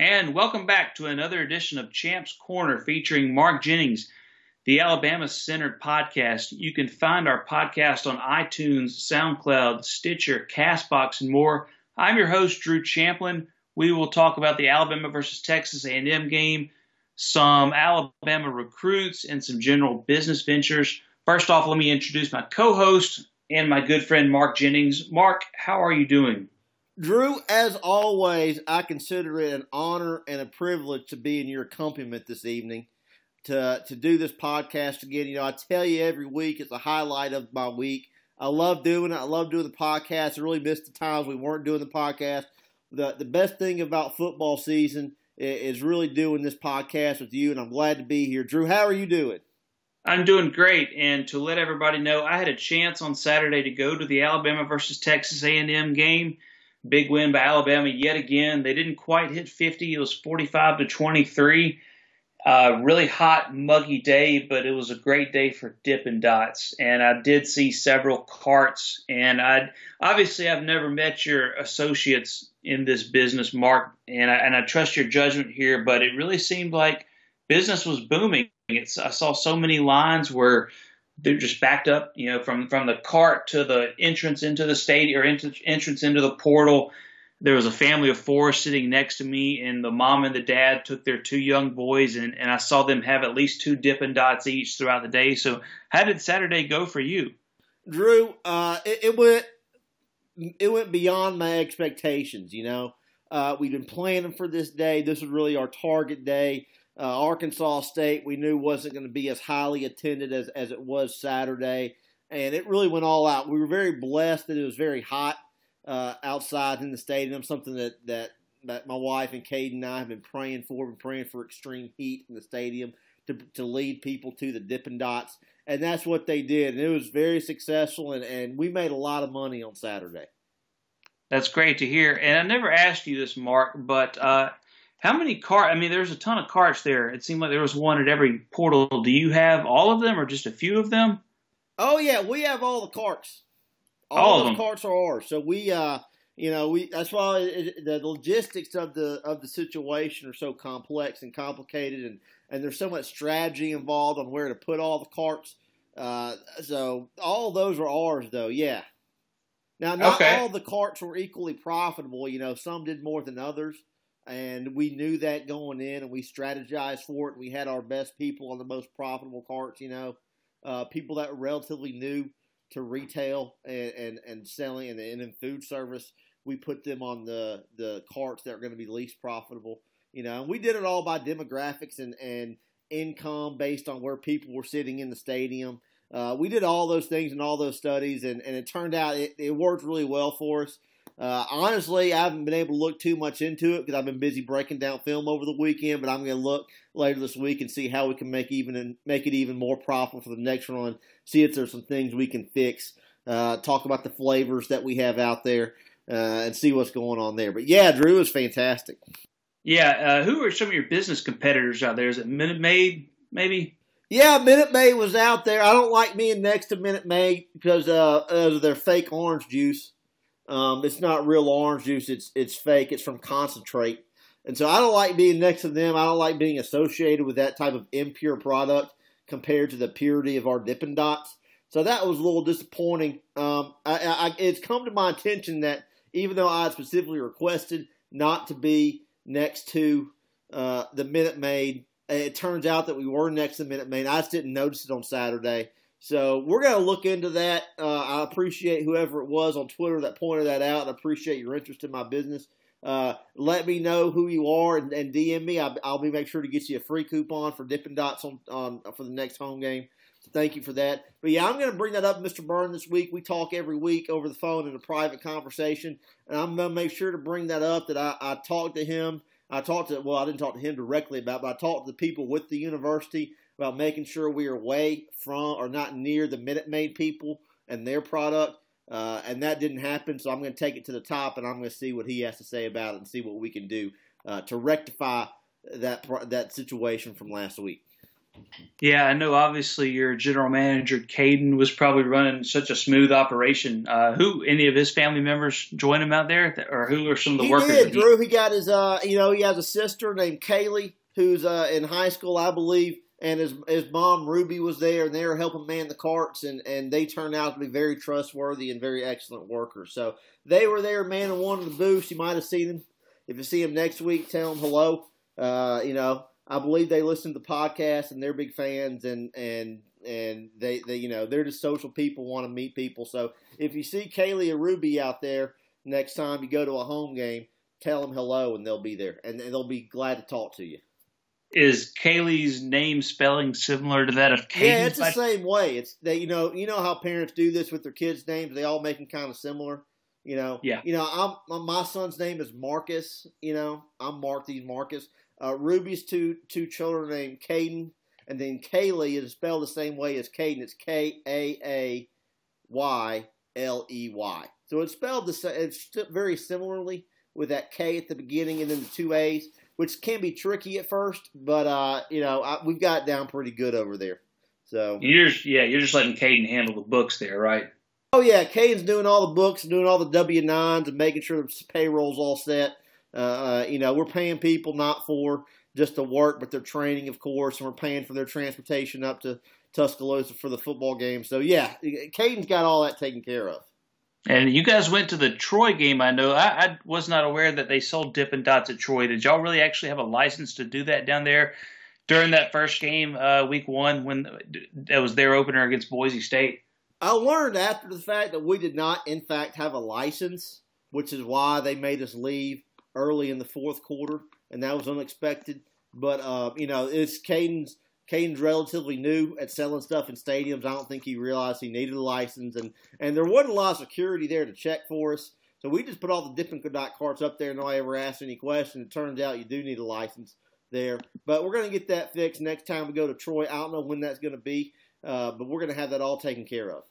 And welcome back to another edition of Champs Corner featuring Mark Jennings, the Alabama Centered Podcast. You can find our podcast on iTunes, SoundCloud, Stitcher, Castbox, and more. I'm your host, Drew Champlin. We will talk about the Alabama versus Texas A&M game, some Alabama recruits, and some general business ventures. First off, let me introduce my co-host and my good friend, Mark Jennings. Mark, how are you doing? Drew, as always, I consider it an honor and a privilege to be in your accompaniment this evening, to do this podcast again. You know, I tell you every week, it's a highlight of my week. I love doing it. I love doing the podcast. I really miss the times we weren't doing the podcast. The best thing about football season is really doing this podcast with you, and I'm glad to be here. Drew, how are you doing? I'm doing great, and to let everybody know, I had a chance on Saturday to go to the Alabama versus Texas A&M game. Big win by Alabama yet again. They didn't quite hit 50. It was 45-23. Really hot, muggy day, but it was a great day for Dippin' Dots. And I did see several carts. And I've never met your associates in this business, Mark, and I trust your judgment here, but it really seemed like business was booming. I saw so many lines where they're just backed up, you know, from the cart to the entrance into the stadium or entrance into the portal. There was a family of four sitting next to me, and the mom and the dad took their two young boys, and I saw them have at least two Dippin' Dots each throughout the day. So how did Saturday go for you? Drew, it went beyond my expectations, you know. We've been planning for this day. This was really our target day. Arkansas State, we knew wasn't going to be as highly attended as it was Saturday, and it really went all out. We were very blessed that it was very hot outside in the stadium, something that my wife and Cade and I have been praying for. We've been praying for extreme heat in the stadium to lead people to the Dippin' Dots, and that's what they did. And it was very successful, and we made a lot of money on Saturday. That's great to hear. And I never asked you this, Mark, but how many carts? I mean, there's a ton of carts there. It seemed like there was one at every portal. Do you have all of them or just a few of them? Oh, yeah. We have all the carts. All of them. The carts are ours. So we, that's why the logistics of the situation are so complex and complicated, and there's so much strategy involved on where to put all the carts. So all of those are ours, though. Yeah. Now, not all the carts were equally profitable. You know, some did more than others. And we knew that going in, and we strategized for it. We had our best people on the most profitable carts, you know, people that were relatively new to retail and selling and in food service. We put them on the carts that are going to be least profitable, you know. And we did it all by demographics and income based on where people were sitting in the stadium. We did all those things and all those studies, and it turned out it worked really well for us. Honestly, I haven't been able to look too much into it because I've been busy breaking down film over the weekend, but I'm going to look later this week and see how we can make it even more profitable for the next run, see if there's some things we can fix, talk about the flavors that we have out there, and see what's going on there. But, yeah, Drew is fantastic. Yeah, who are some of your business competitors out there? Is it Minute Maid, maybe? Yeah, Minute Maid was out there. I don't like being next to Minute Maid because of their fake orange juice. It's not real orange juice. It's fake. It's from concentrate. And so I don't like being next to them. I don't like being associated with that type of impure product compared to the purity of our Dippin' Dots. So that was a little disappointing. It's come to my attention that even though I specifically requested not to be next to the Minute Maid, it turns out that we were next to the Minute Maid. I just didn't notice it on Saturday. So we're going to look into that. I appreciate whoever it was on Twitter that pointed that out. I appreciate your interest in my business. Let me know who you are and DM me. I'll be make sure to get you a free coupon for Dippin' Dots for the next home game. So thank you for that. But, yeah, I'm going to bring that up, Mr. Byrne, this week. We talk every week over the phone in a private conversation, and I'm going to make sure to bring that up that I talked to him. I didn't talk to him directly about it, but I talked to the people with the university about making sure we are away from or not near the Minute Maid people and their product, and that didn't happen, so I'm going to take it to the top, and I'm going to see what he has to say about it and see what we can do to rectify that situation from last week. Yeah, I know obviously your general manager, Caden, was probably running such a smooth operation. Who, any of his family members join him out there? Or who are some of the workers? He did, Drew. He got his, he has a sister named Kaylee who's in high school, I believe. And his mom, Ruby, was there, and they were helping man the carts, and they turned out to be very trustworthy and very excellent workers. So they were there, man, in one of the booths. You might have seen them. If you see them next week, tell them hello. I believe they listen to the podcast, and they're big fans, and they they're just social people, want to meet people. So if you see Kaylee or Ruby out there next time you go to a home game, tell them hello, and they'll be there, and they'll be glad to talk to you. Is Kaylee's name spelling similar to that of Caden? Yeah, it's the same way. It's they, you know how parents do this with their kids' names. They all make them kind of similar. Yeah. My son's name is Marcus. I'm Mark. He's Marcus. Ruby's two children named Caden, and then Kaylee is spelled the same way as Caden. It's K-A-A-Y-L-E-Y. So it's spelled the same. It's very similarly with that K at the beginning and then the two A's, which can be tricky at first, but we've got it down pretty good over there. So you're just letting Caden handle the books there, right? Oh yeah, Caden's doing all the books, doing all the W-9s, and making sure the payroll's all set. We're paying people not for just the work, but their training, of course, and we're paying for their transportation up to Tuscaloosa for the football game. So yeah, Caden's got all that taken care of. And you guys went to the Troy game, I know. I was not aware that they sold Dippin' Dots at Troy. Did y'all really actually have a license to do that down there during that first game, week one, when that was their opener against Boise State? I learned after the fact that we did not, in fact, have a license, which is why they made us leave early in the fourth quarter, and that was unexpected. But, it's Caden's relatively new at selling stuff in stadiums. I don't think he realized he needed a license. And there wasn't a lot of security there to check for us. So we just put all the Dippin' Dot carts up there. Nobody ever asked any questions. It turns out you do need a license there. But we're going to get that fixed next time we go to Troy. I don't know when that's going to be, but we're going to have that all taken care of.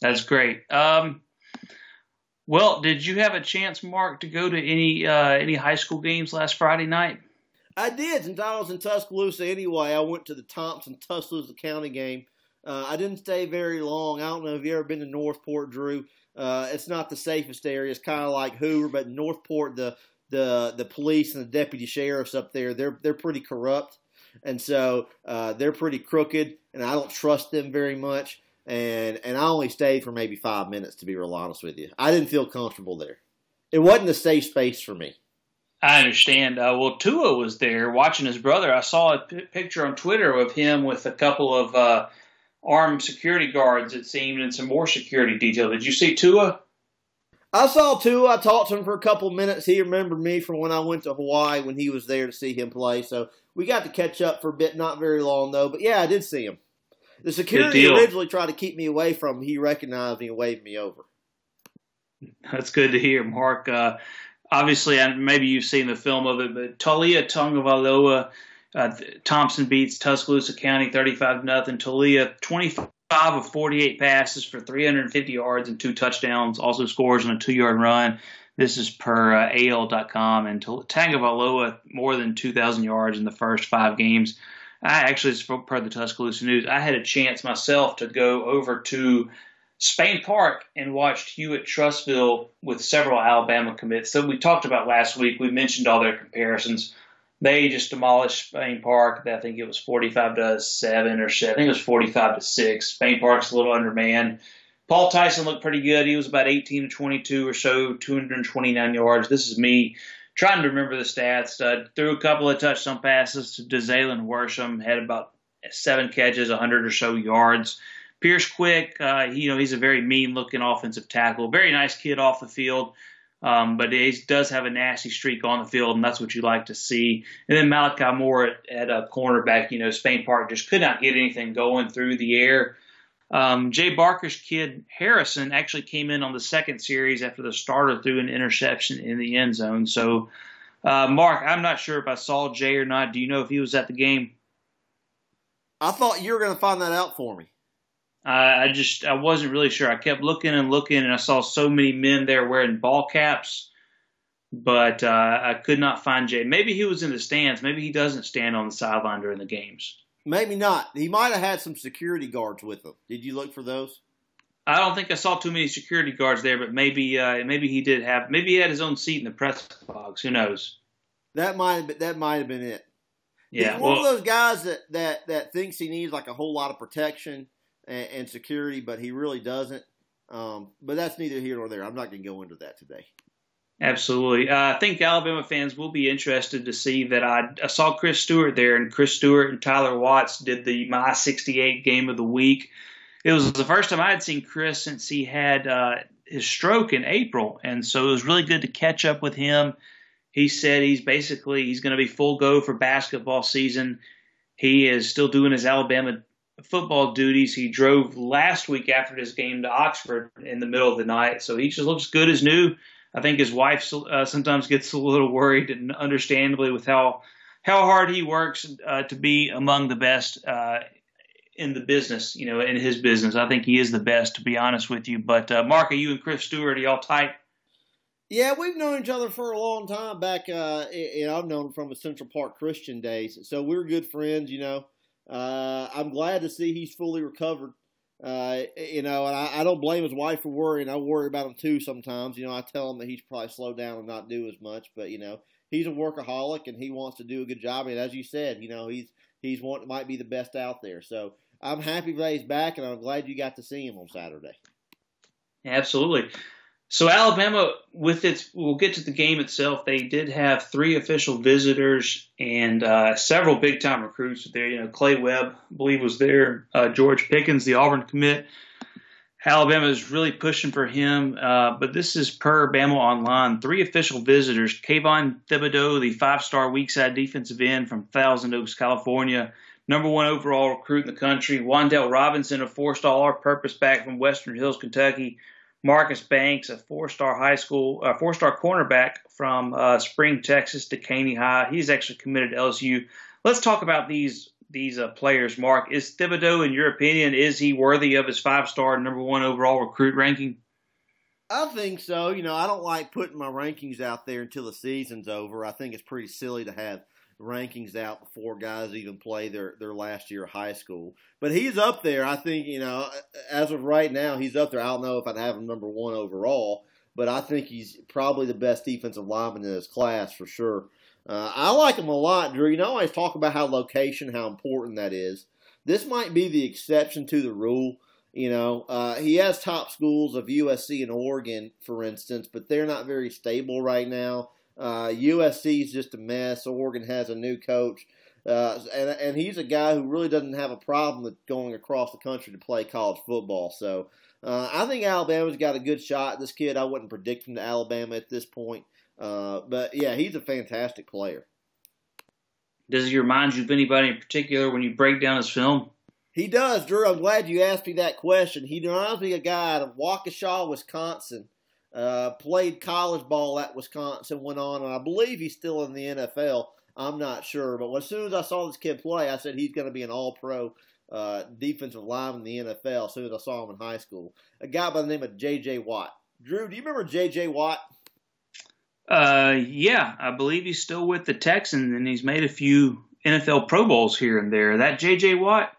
That's great. Well, did you have a chance, Mark, to go to any high school games last Friday night? I did. Since I was in Tuscaloosa anyway, I went to the Thompson-Tuscaloosa County game. I didn't stay very long. I don't know if you've ever been to Northport, Drew. It's not the safest area. It's kind of like Hoover, but Northport, the police and the deputy sheriffs up there, they're pretty corrupt. And so they're pretty crooked, and I don't trust them very much. And I only stayed for maybe 5 minutes, to be real honest with you. I didn't feel comfortable there. It wasn't a safe space for me. I understand. Tua was there watching his brother. I saw a picture on Twitter of him with a couple of armed security guards, it seemed, and some more security detail. Did you see Tua? I saw Tua. I talked to him for a couple minutes. He remembered me from when I went to Hawaii when he was there to see him play. So we got to catch up for a bit, not very long, though. But, yeah, I did see him. The security originally tried to keep me away from him. He recognized me and waved me over. That's good to hear, Mark. Obviously, maybe you've seen the film of it, but Taulia Tagovailoa, Thompson beats Tuscaloosa County 35-0. Taulia, 25 of 48 passes for 350 yards and 2 touchdowns, also scores on a 2-yard run. This is per AL.com. And Tagovailoa, more than 2,000 yards in the first 5 games. It's per the Tuscaloosa News. I had a chance myself to go over to Spain Park and watched Hewitt Trustville with several Alabama commits. So we talked about last week. We mentioned all their comparisons. They just demolished Spain Park. I think it was 45-7 or shit. I think it was 45-6. Spain Park's a little undermanned. Paul Tyson looked pretty good. He was about 18-22 or so, 229 yards. This is me trying to remember the stats. Threw a couple of touchdown passes to DeZalen Worsham. Had about 7 catches, 100 or so yards. Pierce Quick, he's a very mean-looking offensive tackle. Very nice kid off the field, but he does have a nasty streak on the field, and that's what you like to see. And then Malachi Moore at a cornerback, Spain Park just could not get anything going through the air. Jay Barker's kid, Harrison, actually came in on the second series after the starter threw an interception in the end zone. So, Mark, I'm not sure if I saw Jay or not. Do you know if he was at the game? I thought you were going to find that out for me. I wasn't really sure. I kept looking, and I saw so many men there wearing ball caps, but I could not find Jay. Maybe he was in the stands. Maybe he doesn't stand on the sideline during the games. Maybe not. He might have had some security guards with him. Did you look for those? I don't think I saw too many security guards there, but maybe he did have. Maybe he had his own seat in the press box. Who knows? That might have been it. Yeah, he's one of those guys that thinks he needs like a whole lot of protection and security, but he really doesn't. But that's neither here nor there. I'm not going to go into that today. Absolutely. I think Alabama fans will be interested to see that I saw Chris Stewart there, and Chris Stewart and Tyler Watts did the My 68 Game of the Week. It was the first time I had seen Chris since he had his stroke in April, and so it was really good to catch up with him. He said he's going to be full go for basketball season. He is still doing his Alabama football duties. He drove last week after this game to Oxford in the middle of the night, so he just looks good as new. I think his wife sometimes gets a little worried, and understandably, with how hard he works to be among the best in the business, in his business. I think he is the best, to be honest with you. But, Mark, are you and Chris Stewart, are y'all tight? Yeah, we've known each other for a long time back. I've known him from the Central Park Christian days. So we're good friends, I'm glad to see he's fully recovered. And I don't blame his wife for worrying. I worry about him too sometimes. I tell him that he's probably slowed down and not do as much. But he's a workaholic and he wants to do a good job. And as you said, he's one might be the best out there. So I'm happy that he's back, and I'm glad you got to see him on Saturday. Absolutely. So Alabama, we'll get to the game itself. They did have 3 official visitors and several big-time recruits there. Clay Webb, I believe, was there. George Pickens, the Auburn commit. Alabama is really pushing for him. But this is per Bama Online. 3 official visitors. Kayvon Thibodeaux, the 5-star weak side defensive end from Thousand Oaks, California. Number 1 overall recruit in the country. Wan'Dale Robinson, a 4-star all-purpose back from Western Hills, Kentucky. Marcus Banks, a 4-star cornerback from Spring, Texas, DeKaney High. He's actually committed to LSU. Let's talk about these players, Mark. Is Thibodeaux, in your opinion, is he worthy of his 5-star number 1 overall recruit ranking? I think so. I don't like putting my rankings out there until the season's over. I think it's pretty silly to have rankings out before guys even play their last year of high school. But he's up there. I think, as of right now, he's up there. I don't know if I'd have him number 1 overall, but I think he's probably the best defensive lineman in his class for sure. I like him a lot, Drew. I always talk about how important that is. This might be the exception to the rule. He has top schools of USC and Oregon, for instance, but they're not very stable right now. USC is just a mess. Oregon has a new coach. And he's a guy who really doesn't have a problem with going across the country to play college football. So I think Alabama's got a good shot. This kid, I wouldn't predict him to Alabama at this point. But, yeah, he's a fantastic player. Does he remind you of anybody in particular when you break down his film? He does, Drew. I'm glad you asked me that question. He reminds me of a guy out of Waukesha, Wisconsin. Played college ball at Wisconsin, went on, and I believe he's still in the NFL. I'm not sure, but as soon as I saw this kid play, I said he's going to be an all-pro defensive lineman in the NFL as soon as I saw him in high school. A guy by the name of J.J. Watt. Drew, do you remember J.J. Watt? Yeah, I believe he's still with the Texans, and he's made a few NFL Pro Bowls here and there. That J.J. Watt?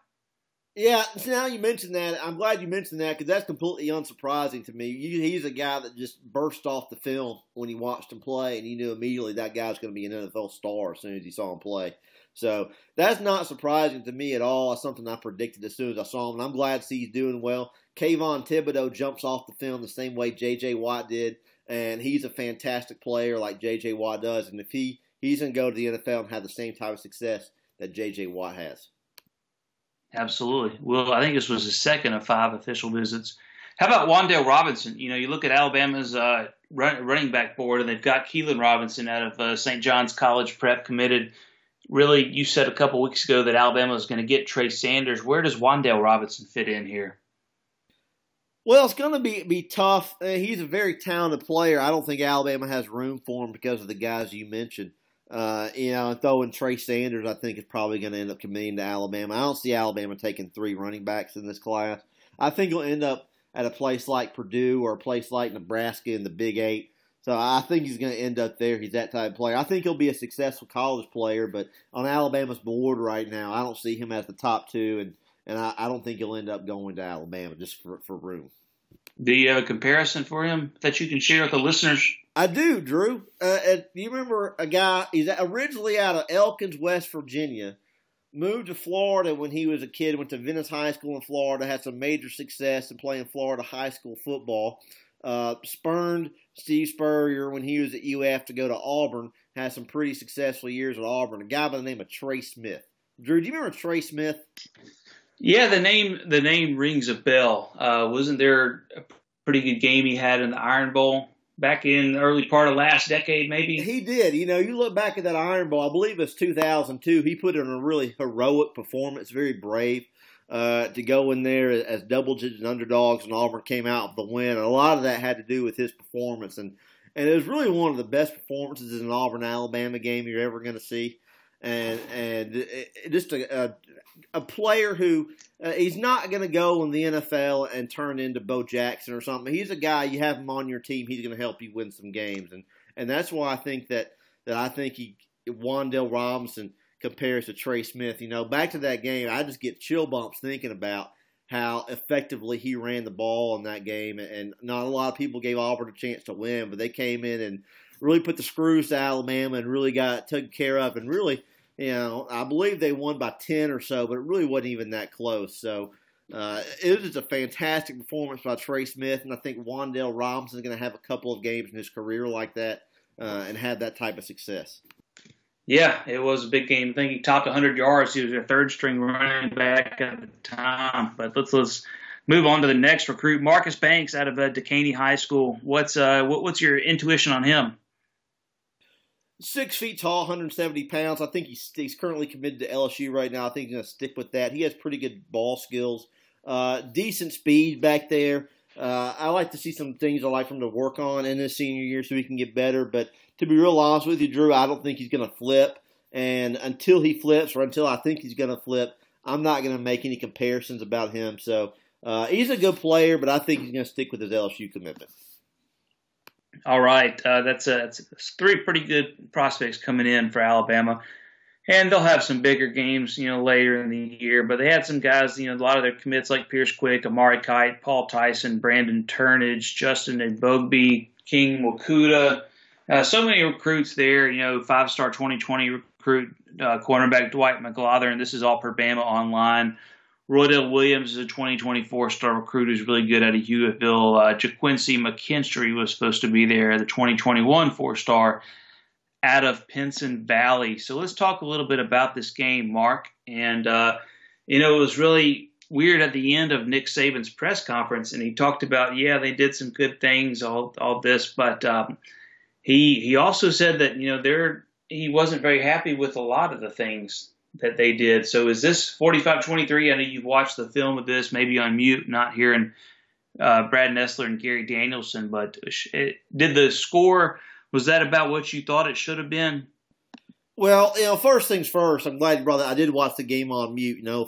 Yeah, so now you mentioned that. I'm glad you mentioned that because that's completely unsurprising to me. He's a guy that just burst off the film when you watched him play, and you knew immediately that guy's going to be an NFL star as soon as you saw him play. So that's not surprising to me at all. It's something I predicted as soon as I saw him, and I'm glad to see he's doing well. Kayvon Thibodeaux jumps off the film the same way J.J. Watt did, and he's a fantastic player like J.J. Watt does. And if he's going to go to the NFL and have the same type of success that J.J. Watt has. Absolutely. Well, I think this was his second of 5 official visits. How about Wan'Dale Robinson? You look at Alabama's running back board, and they've got Keelan Robinson out of St. John's College Prep committed. Really, you said a couple weeks ago that Alabama was going to get Trey Sanders. Where does Wan'Dale Robinson fit in here? Well, it's going to be tough. He's a very talented player. I don't think Alabama has room for him because of the guys you mentioned. Throwing Trey Sanders, I think, is probably going to end up committing to Alabama. I don't see Alabama taking 3 running backs in this class. I think he'll end up at a place like Purdue or a place like Nebraska in the Big 8. So I think he's going to end up there. He's that type of player. I think he'll be a successful college player, but on Alabama's board right now, I don't see him as the top two, and I don't think he'll end up going to Alabama just for room. Do you have a comparison for him that you can share with the listeners? I do, Drew. You remember a guy, he's originally out of Elkins, West Virginia, moved to Florida when he was a kid, went to Venice High School in Florida, had some major success in playing Florida high school football. Spurned Steve Spurrier when he was at UF to go to Auburn, had some pretty successful years at Auburn. A guy by the name of Trey Smith. Drew, do you remember Trey Smith? Yeah, the name rings a bell. Wasn't there a pretty good game he had in the Iron Bowl back in the early part of last decade, maybe? He did. You know, you look back at that Iron Bowl, I believe it was 2002. He put in a really heroic performance, very brave, to go in there as double-digit underdogs, and Auburn came out with the win. And a lot of that had to do with his performance. And it was really one of the best performances in an Auburn-Alabama game you're ever going to see. And just a player who he's not going to go in the NFL and turn into Bo Jackson or something. He's a guy, you have him on your team, he's going to help you win some games. And that's why I think that Wan'Dale Robinson compares to Trey Smith. You know, back to that game, I just get chill bumps thinking about how effectively he ran the ball in that game. And not a lot of people gave Auburn a chance to win, but they came in and really put the screws to Alabama and really got taken care of. And really, you know, I believe they won by 10 or so, but it really wasn't even that close. So it was just a fantastic performance by Trey Smith, and I think Wan'Dale Robinson is going to have a couple of games in his career like that and have that type of success. Yeah, it was a big game. I think he topped 100 yards. He was their third-string running back at the time. But let's move on to the next recruit, Marcus Banks out of DeKaney High School. What's your intuition on him? 6 feet tall, 170 pounds. I think he's currently committed to LSU right now. I think he's going to stick with that. He has pretty good ball skills, decent speed back there. I like to see some things I like for him to work on in his senior year so he can get better. But to be real honest with you, Drew, I don't think he's going to flip. And until he flips or until I think he's going to flip, I'm not going to make any comparisons about him. So he's a good player, but I think he's going to stick with his LSU commitment. All right. That's three pretty good prospects coming in for Alabama. And they'll have some bigger games, you know, later in the year. But they had some guys, you know, a lot of their commits like Pierce Quick, Amari Kite, Paul Tyson, Brandon Turnage, Justin Nbogbe, King Wakuda. So many recruits there, you know, five-star 2020 recruit cornerback Dwight McLaughlin. And this is all per Bama Online. Wan'Dale Williams is a 2024 star recruit who's really good out of Louisville. JaQuincy McKinstry was supposed to be there, the 2021 four-star out of Pinson Valley. So let's talk a little bit about this game, Mark. And, you know, it was really weird at the end of Nick Saban's press conference, and he talked about, yeah, they did some good things, all this, but he also said that, you know, he wasn't very happy with a lot of the things that they did. So is this 45-23? I know you've watched the film of this, maybe on mute, not hearing Brad Nessler and Gary Danielson, but did the score – was that about what you thought it should have been? Well, you know, first things first, I'm glad you brought that. I did watch the game on mute, no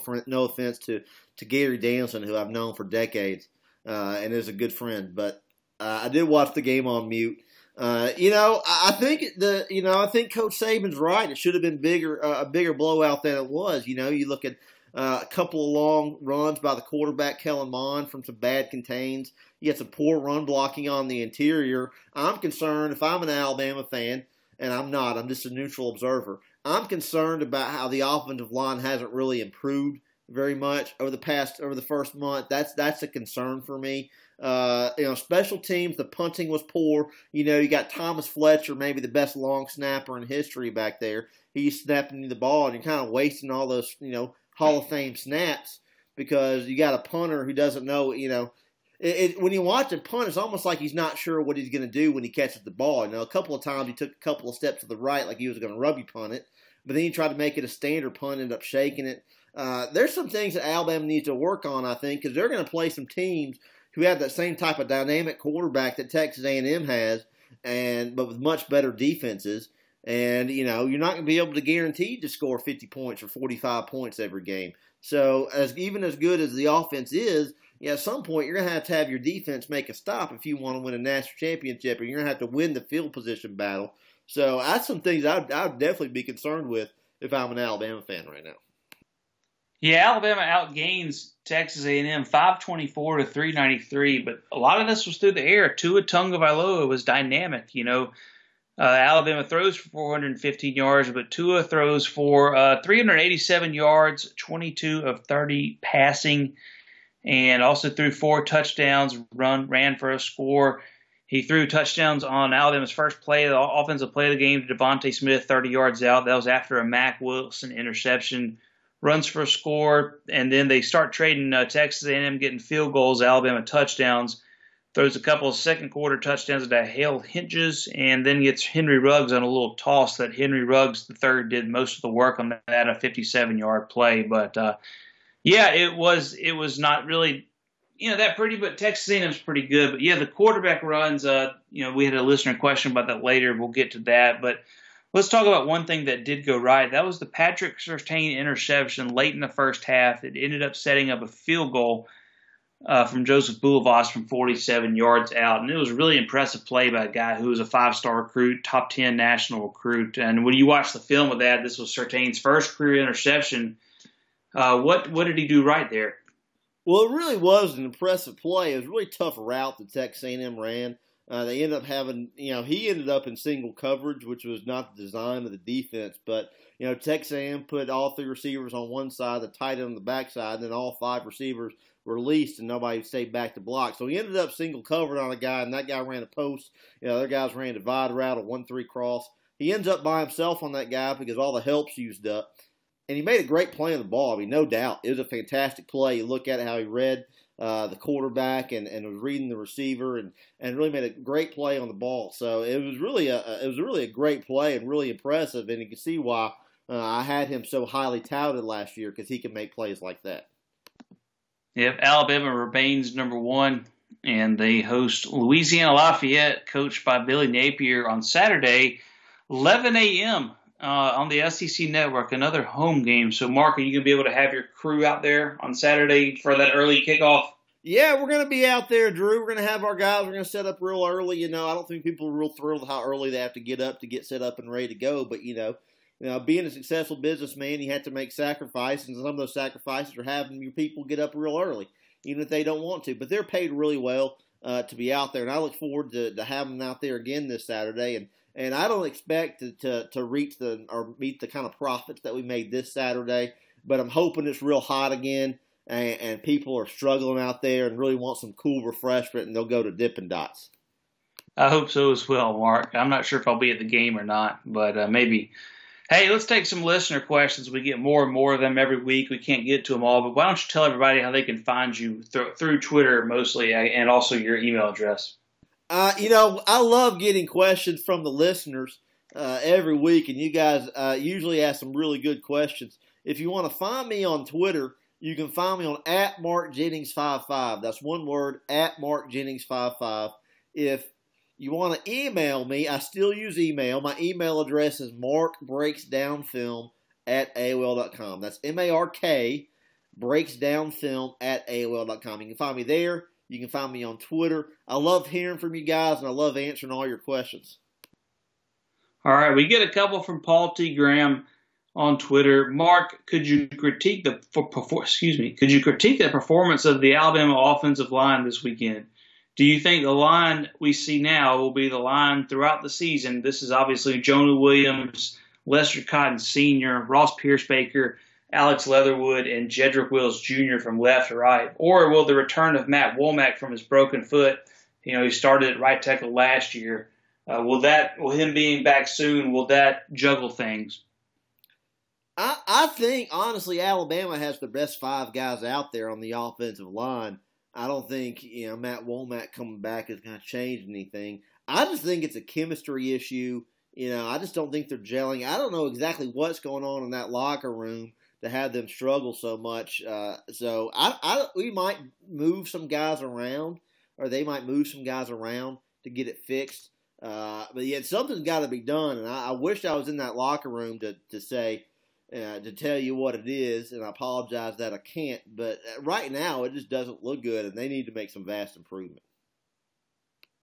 offense to Gary Danielson, who I've known for decades and is a good friend. But I did watch the game on mute. I think Coach Saban's right. It should have been a bigger blowout than it was. You know, you look at a couple of long runs by the quarterback, Kellen Mond, from some bad contains. You had some poor run blocking on the interior. I'm concerned, if I'm an Alabama fan, and I'm not, I'm just a neutral observer, I'm concerned about how the offensive line hasn't really improved very much over the first month. That's a concern for me. Special teams, the punting was poor. You know, you got Thomas Fletcher, maybe the best long snapper in history back there. He's snapping the ball, and you're kind of wasting all those, you know, Hall of Fame snaps because you got a punter who doesn't know, you know. When you watch him punt, it's almost like he's not sure what he's going to do when he catches the ball. You know, a couple of times he took a couple of steps to the right like he was going to rugby punt it, but then he tried to make it a standard punt and ended up shaking it. There's some things that Alabama needs to work on, I think, because they're going to play some teams who have that same type of dynamic quarterback that Texas A&M has, but with much better defenses. And, you know, you're not going to be able to guarantee to score 50 points or 45 points every game. So even as good as the offense is, yeah, at some point you're going to have your defense make a stop if you want to win a national championship, and you're going to have to win the field position battle. So that's some things I'd definitely be concerned with if I'm an Alabama fan right now. Yeah, Alabama outgains Texas A&M 524 to 393, but a lot of this was through the air. Tua Tagovailoa was dynamic, you know. Alabama throws for 415 yards, but Tua throws for 387 yards, 22 of 30 passing, and also threw four touchdowns, ran for a score. He threw touchdowns on Alabama's first play, the offensive play of the game, to Devontae Smith, 30 yards out. That was after a Mack Wilson interception. Runs for a score, and then they start trading Texas A&M, getting field goals, Alabama touchdowns. Throws a couple of second-quarter touchdowns to Hale Hinges, and then gets Henry Ruggs on a little toss that Henry Ruggs III did most of the work on that, a 57-yard play. But, yeah, it was not really, you know, that pretty, but Texas A&M's pretty good. But, yeah, the quarterback runs, you know, we had a listener question about that later. We'll get to that. But let's talk about one thing that did go right. That was the Patrick Surtain interception late in the first half. It ended up setting up a field goal from Joseph Boulevas from 47 yards out. And it was a really impressive play by a guy who was a five-star recruit, top 10 national recruit. And when you watch the film of that, this was Surtain's first career interception. What did he do right there? Well, it really was an impressive play. It was a really tough route that Texas A&M ran. They ended up having, you know, he ended up in single coverage, which was not the design of the defense. But, you know, Texas A&M put all three receivers on one side, the tight end on the backside, and then all five receivers released, and nobody stayed back to block. So he ended up single covered on a guy, and that guy ran a post. You know, the other guys ran a divide route, a 1-3 cross. He ends up by himself on that guy because all the help's used up. And he made a great play on the ball. I mean, no doubt. It was a fantastic play. You look at how he read the quarterback and was reading the receiver and really made a great play on the ball. So it was really a great play and really impressive. And you can see why I had him so highly touted last year, because he can make plays like that. Yep, Alabama remains number one, and they host Louisiana Lafayette, coached by Billy Napier, on Saturday, 11 a.m. On the SEC Network, another home game. So, Mark, are you going to be able to have your crew out there on Saturday for that early kickoff? Yeah, we're going to be out there, Drew. We're going to have our guys. We're going to set up real early. You know, I don't think people are real thrilled how early they have to get set up and ready to go. But, you know, being a successful businessman, you have to make sacrifices, and some of those sacrifices are having your people get up real early, even if they don't want to. But they're paid really well to be out there, and I look forward to having them out there again this Saturday. And I don't expect to reach meet the kind of profits that we made this Saturday, but I'm hoping it's real hot again, and people are struggling out there and really want some cool refreshment, and they'll go to Dippin' Dots. I hope so as well, Mark. I'm not sure if I'll be at the game or not, but maybe. Hey, let's take some listener questions. We get more and more of them every week. We can't get to them all, but why don't you tell everybody how they can find you through Twitter mostly, and also your email address? You know, I love getting questions from the listeners every week, and you guys usually ask some really good questions. If you want to find me on Twitter, you can find me on @MarkJennings55. That's one word, @MarkJennings55. If you want to email me, I still use email. My email address is markbreaksdownfilm@AOL.com. That's MARK, breaksdownfilm@AOL.com. You can find me there. You can find me on Twitter. I love hearing from you guys, and I love answering all your questions. All right, we get a couple from Paul T. Graham on Twitter. Mark, could you critique the performance of the Alabama offensive line this weekend? Do you think the line we see now will be the line throughout the season? This is obviously Jonah Williams, Lester Cotton Sr., Ross Pierce Baker, Alex Leatherwood, and Jedrick Wills Jr. from left to right. Or will the return of Matt Womack from his broken foot, you know, he started at right tackle last year, will him being back soon, will that juggle things? I think, honestly, Alabama has the best five guys out there on the offensive line. I don't think, you know, Matt Womack coming back is going to change anything. I just think it's a chemistry issue. You know, I just don't think they're gelling. I don't know exactly what's going on in that locker room to have them struggle so much. So we might move some guys around, or they might move some guys around to get it fixed. But yet something's got to be done, and I wish I was in that locker room to say, to tell you what it is, and I apologize that I can't. But right now, it just doesn't look good, and they need to make some vast improvement.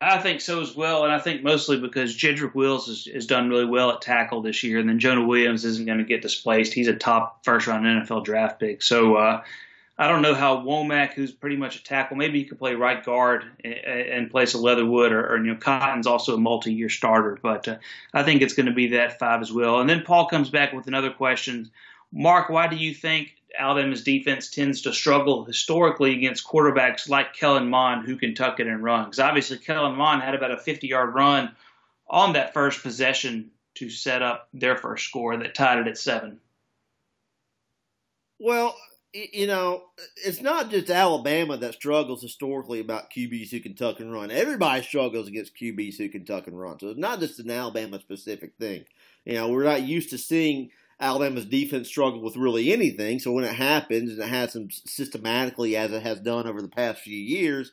I think so as well, and I think mostly because Jedrick Wills has done really well at tackle this year, and then Jonah Williams isn't going to get displaced. He's a top first-round NFL draft pick. So I don't know how Womack, who's pretty much a tackle, maybe he could play right guard in place of Leatherwood, or you know, Cotton's also a multi-year starter. But I think it's going to be that five as well. And then Paul comes back with another question. Mark, why do you think Alabama's defense tends to struggle historically against quarterbacks like Kellen Mond, who can tuck it and run? Because obviously Kellen Mond had about a 50-yard run on that first possession to set up their first score that tied it at 7. Well, you know, it's not just Alabama that struggles historically about QBs who can tuck and run. Everybody struggles against QBs who can tuck and run. So it's not just an Alabama-specific thing. You know, we're not used to seeing Alabama's defense struggle with really anything, so when it happens, and it has them systematically as it has done over the past few years,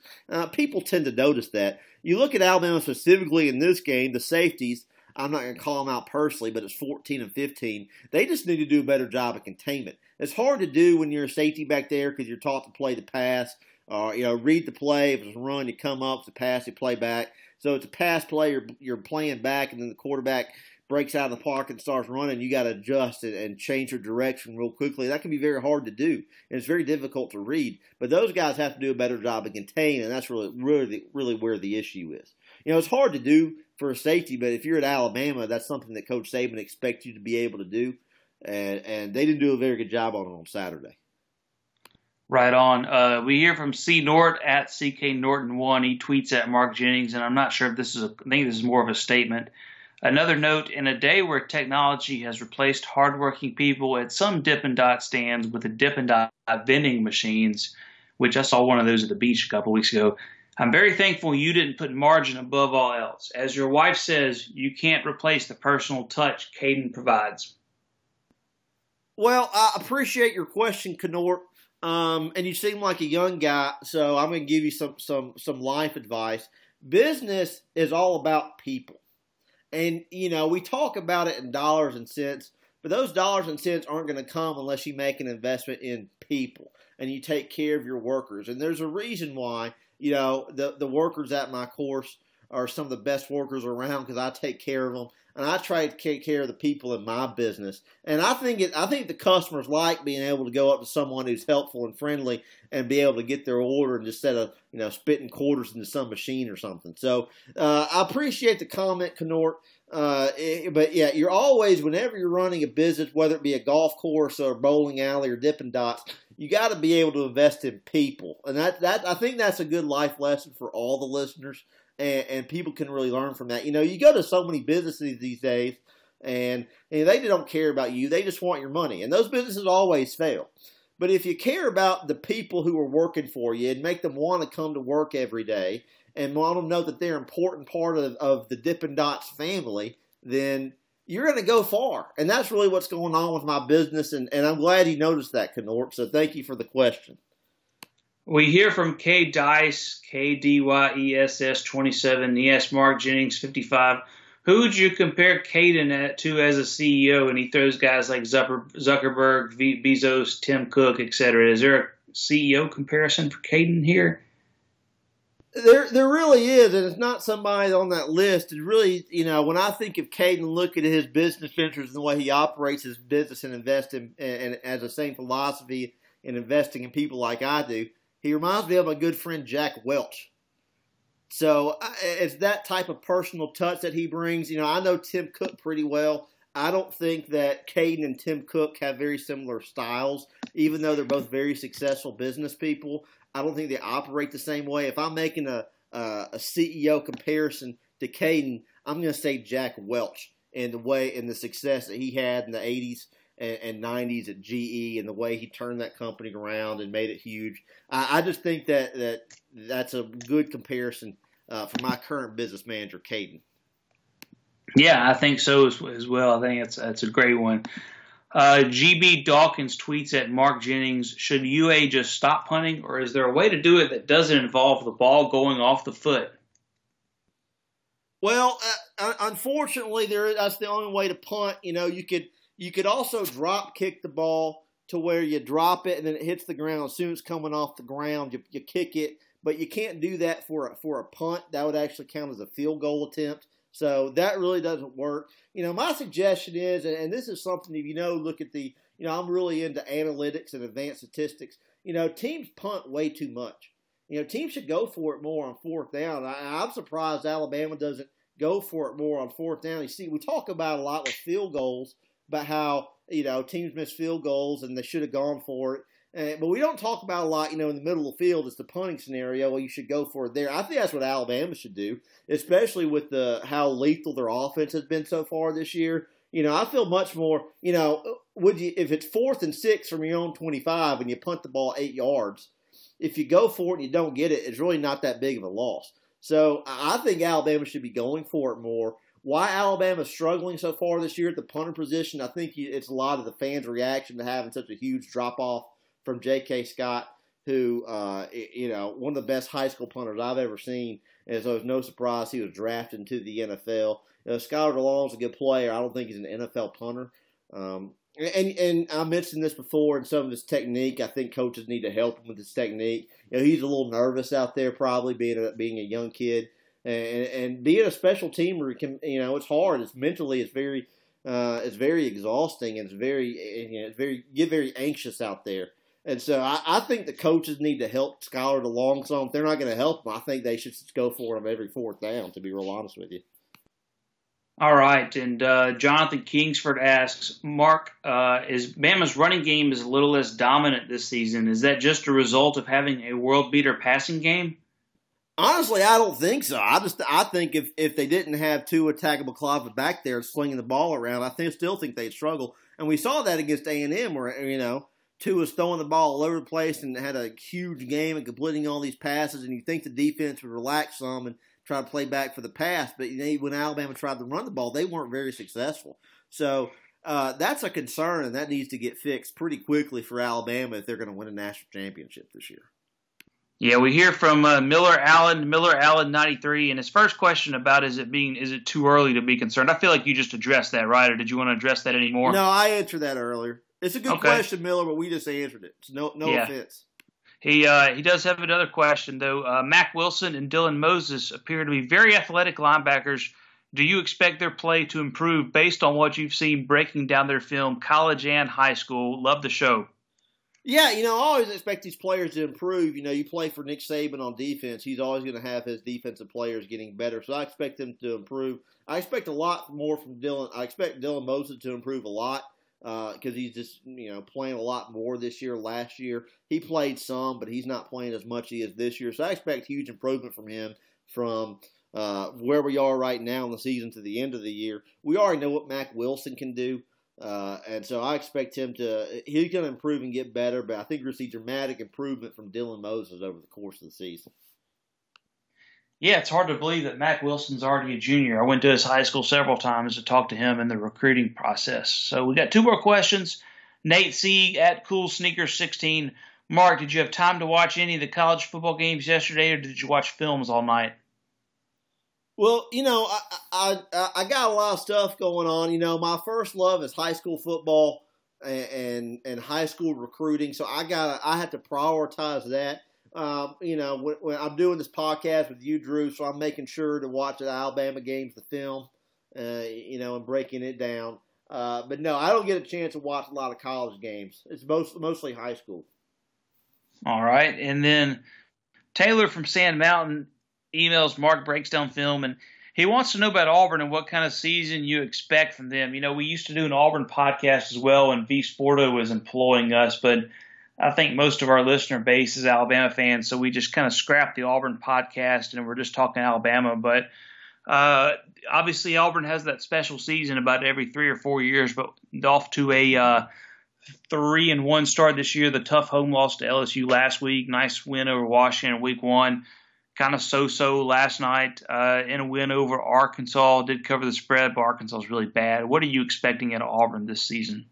people tend to notice that. You look at Alabama specifically in this game, the safeties, I'm not going to call them out personally, but it's 14 and 15. They just need to do a better job of containment. It's hard to do when you're a safety back there because you're taught to play the pass, you know, read the play. If it's a run, you come up. If it's a pass, you play back. So it's a pass play, you're playing back, and then the quarterback breaks out of the park and starts running, you got to adjust and change your direction real quickly. That can be very hard to do, and it's very difficult to read. But those guys have to do a better job of containing, and that's really where the issue is. You know, it's hard to do for a safety, but if you're at Alabama, that's something that Coach Saban expects you to be able to do, and they didn't do a very good job on it on Saturday. Right on. We hear from C. Nort at CK Norton1. He tweets at Mark Jennings, and I'm not sure if this is I think this is more of a statement. Another note, in a day where technology has replaced hardworking people at some Dippin' Dot stands with the Dippin' Dot vending machines, which I saw one of those at the beach a couple weeks ago, I'm very thankful you didn't put margin above all else. As your wife says, you can't replace the personal touch Caden provides. Well, I appreciate your question, Knort. And you seem like a young guy, so I'm going to give you some life advice. Business is all about people. And, you know, we talk about it in dollars and cents, but those dollars and cents aren't going to come unless you make an investment in people and you take care of your workers. And there's a reason why, you know, the workers at my course are some of the best workers around because I take care of them. And I try to take care of the people in my business. And I think the customers like being able to go up to someone who's helpful and friendly and be able to get their order and just instead of, you know, spitting quarters into some machine or something. So I appreciate the comment, Knort. But, yeah, you're always, whenever you're running a business, whether it be a golf course or a bowling alley or Dippin' Dots, you got to be able to invest in people. And that I think that's a good life lesson for all the listeners. And people can really learn from that. You know, you go to so many businesses these days, and they don't care about you. They just want your money. And those businesses always fail. But if you care about the people who are working for you and make them want to come to work every day and want them to know that they're an important part of the Dippin' Dots family, then you're going to go far. And that's really what's going on with my business, and I'm glad you noticed that, Knort. So thank you for the question. We hear from K. Dice, K-D-Y-E-S-S 27. He asked Mark Jennings, 55, who would you compare Caden to as a CEO? And he throws guys like Zuckerberg, Bezos, Tim Cook, etc. Is there a CEO comparison for Caden here? There really is, and it's not somebody on that list. It really, you know, when I think of Caden, looking at his business ventures and the way he operates his business and invests in, and has the same philosophy in investing in people like I do, he reminds me of my good friend Jack Welch. So it's that type of personal touch that he brings. You know, I know Tim Cook pretty well. I don't think that Caden and Tim Cook have very similar styles, even though they're both very successful business people. I don't think they operate the same way. If I'm making a CEO comparison to Caden, I'm going to say Jack Welch and the way and the success that he had in the 80s and 90s at GE and the way he turned that company around and made it huge. I just think that's a good comparison for my current business manager, Caden. Yeah, I think so as well. I think it's a great one. GB Dawkins tweets at Mark Jennings, should UA just stop punting, or is there a way to do it that doesn't involve the ball going off the foot? Well, unfortunately, that's the only way to punt. You know, you could also drop kick the ball to where you drop it and then it hits the ground. As soon as it's coming off the ground, you kick it. But you can't do that for a punt. That would actually count as a field goal attempt. So that really doesn't work. You know, my suggestion is, and this is something, if you know, look at the, you know, I'm really into analytics and advanced statistics. You know, teams punt way too much. You know, teams should go for it more on fourth down. I'm surprised Alabama doesn't go for it more on fourth down. You see, we talk about a lot with field goals about how, you know, teams miss field goals and they should have gone for it. But we don't talk about a lot, you know, in the middle of the field is the punting scenario. Well, you should go for it there. I think that's what Alabama should do, especially with how lethal their offense has been so far this year. You know, I feel much more, you know, if it's 4th and 6 from your own 25 and you punt the ball 8 yards, if you go for it and you don't get it, it's really not that big of a loss. So I think Alabama should be going for it more. Why Alabama's struggling so far this year at the punter position, I think it's a lot of the fans' reaction to having such a huge drop-off from J.K. Scott, who, you know, one of the best high school punters I've ever seen. And so it's no surprise he was drafted into the NFL. You know, Skyler DeLong's a good player. I don't think he's an NFL punter. And I mentioned this before in some of his technique. I think coaches need to help him with his technique. You know, he's a little nervous out there probably being a young kid. And being a special teamer, can, you know, it's hard. It's mentally, it's very exhausting, and you're very anxious out there. And so I think the coaches need to help Skyler DeLong some. If they're not going to help him, I think they should just go for him every fourth down, to be real honest with you. All right, and Jonathan Kingsford asks, Mark, is Bama's running game is a little less dominant this season? Is that just a result of having a world-beater passing game? Honestly, I don't think so. I think if they didn't have Tua Tagovailoa back there slinging the ball around, still think they'd struggle. And we saw that against A&M where, you know, Tua was throwing the ball all over the place and had a huge game and completing all these passes, and you'd think the defense would relax some and try to play back for the pass. But when Alabama tried to run the ball, they weren't very successful. So that's a concern, and that needs to get fixed pretty quickly for Alabama if they're going to win a national championship this year. Yeah, we hear from Miller Allen 93, and his first question about is it too early to be concerned? I feel like you just addressed that, right? Or did you want to address that anymore? No, I answered that earlier. It's a good question, Miller, but we just answered it. So no offense. He does have another question, though. Mack Wilson and Dylan Moses appear to be very athletic linebackers. Do you expect their play to improve based on what you've seen breaking down their film, college and high school? Love the show. Yeah, you know, I always expect these players to improve. You know, you play for Nick Saban on defense. He's always going to have his defensive players getting better, so I expect them to improve. I expect a lot more from Dylan. I expect Dylan Moses to improve a lot. Because he's just, you know, playing a lot more this year. Last year, he played some, but he's not playing as much as he is this year. So I expect huge improvement from him from where we are right now in the season to the end of the year. We already know what Mack Wilson can do, and so I expect he's going to improve and get better, but I think we'll see dramatic improvement from Dylan Moses over the course of the season. Yeah, it's hard to believe that Mack Wilson's already a junior. I went to his high school several times to talk to him in the recruiting process. So we got two more questions. Nate Sieg at CoolSneaker16. Mark, did you have time to watch any of the college football games yesterday, or did you watch films all night? Well, you know, I got a lot of stuff going on. You know, my first love is high school football and high school recruiting, so I had to prioritize that. You know, when I'm doing this podcast with you, Drew, so I'm making sure to watch the Alabama games, the film, you know, and breaking it down. But no, I don't get a chance to watch a lot of college games. It's mostly high school. All right. And then Taylor from Sand Mountain emails Mark Breaks Down Film, and he wants to know about Auburn and what kind of season you expect from them. You know, we used to do an Auburn podcast as well, and V Sporto was employing us, but I think most of our listener base is Alabama fans, so we just kind of scrapped the Auburn podcast and we're just talking Alabama. But obviously Auburn has that special season about every 3 or 4 years, but off to a 3-1 start this year. The tough home loss to LSU last week, nice win over Washington week 1, kind of so-so last night, and a win over Arkansas. Did cover the spread, but Arkansas is really bad. What are you expecting out of Auburn this season?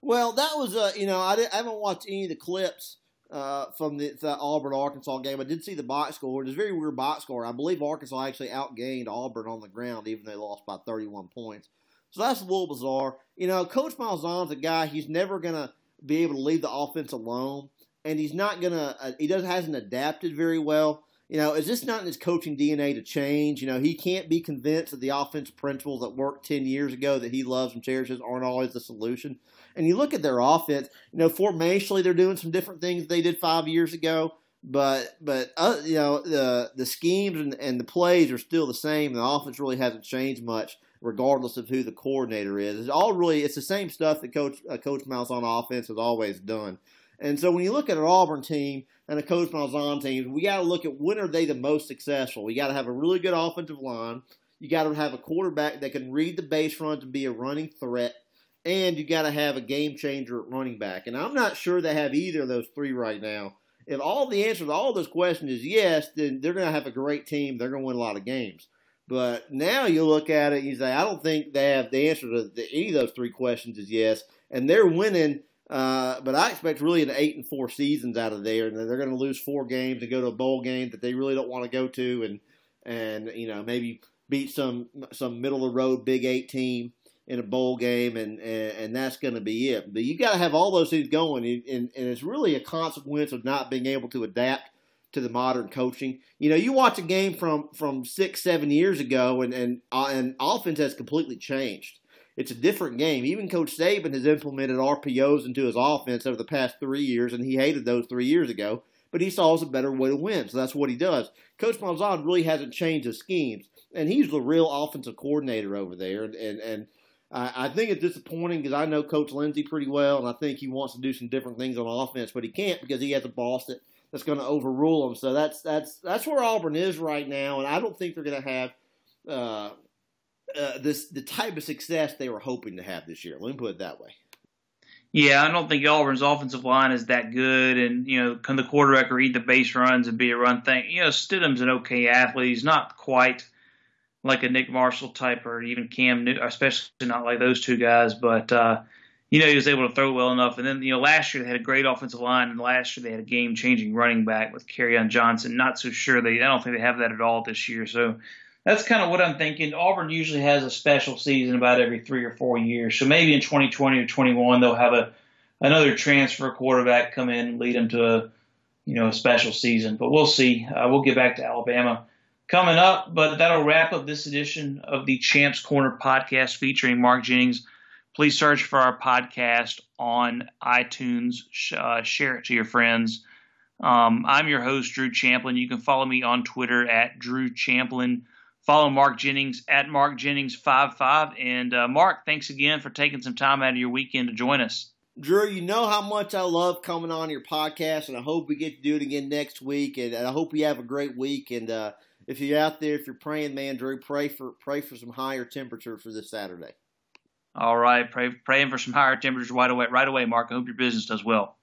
Well, that was I haven't watched any of the clips from the Auburn-Arkansas game. I did see the box score. It was a very weird box score. I believe Arkansas actually outgained Auburn on the ground, even though they lost by 31 points. So that's a little bizarre. You know, Coach Malzahn's a guy, he's never going to be able to leave the offense alone, and he's not going to – he hasn't adapted very well. You know, it's just not in his coaching DNA to change. You know, he can't be convinced that the offensive principles that worked 10 years ago that he loves and cherishes aren't always the solution. And you look at their offense, you know, formationally they're doing some different things they did 5 years ago, but you know, the schemes and the plays are still the same. The offense really hasn't changed much, regardless of who the coordinator is. It's all really, it's the same stuff that Coach Malzahn offense has always done. And so when you look at an Auburn team and a Coach Malzahn team, we got to look at when are they the most successful. We got to have a really good offensive line. You got to have a quarterback that can read the base runs and be a running threat. And you got to have a game changer at running back. And I'm not sure they have either of those three right now. If all the answer to all those questions is yes, then they're going to have a great team. They're going to win a lot of games. But now you look at it and you say, I don't think they have the answer to any of those three questions is yes. And they're winning. But I expect really an 8-4 seasons out of there, and they're going to lose 4 games and go to a bowl game that they really don't want to go to, and you know, maybe beat some middle of the road Big 8 team in a bowl game, and that's going to be it. But you got to have all those things going, and it's really a consequence of not being able to adapt to the modern coaching. You know, you watch a game from 6-7 years ago, and offense has completely changed. It's a different game. Even Coach Saban has implemented RPOs into his offense over the past 3 years, and he hated those 3 years ago, but he saw it as a better way to win, so that's what he does. Coach Malzahn really hasn't changed his schemes, and he's the real offensive coordinator over there, and I think it's disappointing because I know Coach Lindsey pretty well, and I think he wants to do some different things on offense, but he can't because he has a boss that's going to overrule him. So that's where Auburn is right now, and I don't think they're going to have the type of success they were hoping to have this year. Let me put it that way. Yeah, I don't think Auburn's offensive line is that good, and, you know, can the quarterback read the base runs and be a run thing? You know, Stidham's an okay athlete. He's not quite like a Nick Marshall type or even Cam Newton, especially not like those two guys, but, you know, he was able to throw well enough. And then, you know, last year they had a great offensive line, and last year they had a game-changing running back with Kerryon Johnson. Not so sure. I don't think they have that at all this year, so that's kind of what I'm thinking. Auburn usually has a special season about every 3 or 4 years. So maybe in 2020 or 21, they'll have another transfer quarterback come in and lead them to a special season. But we'll see. We'll get back to Alabama coming up. But that'll wrap up this edition of the Champs Corner podcast featuring Mark Jennings. Please search for our podcast on iTunes. Share it to your friends. I'm your host, Drew Champlin. You can follow me on Twitter at Drew Champlin. Follow Mark Jennings at MarkJennings55. And Mark, thanks again for taking some time out of your weekend to join us. Drew, you know how much I love coming on your podcast, and I hope we get to do it again next week. And I hope you have a great week. And if you're out there, if you're praying, man, Drew, pray for some higher temperature for this Saturday. All right, praying for some higher temperatures right away, Mark. I hope your business does well.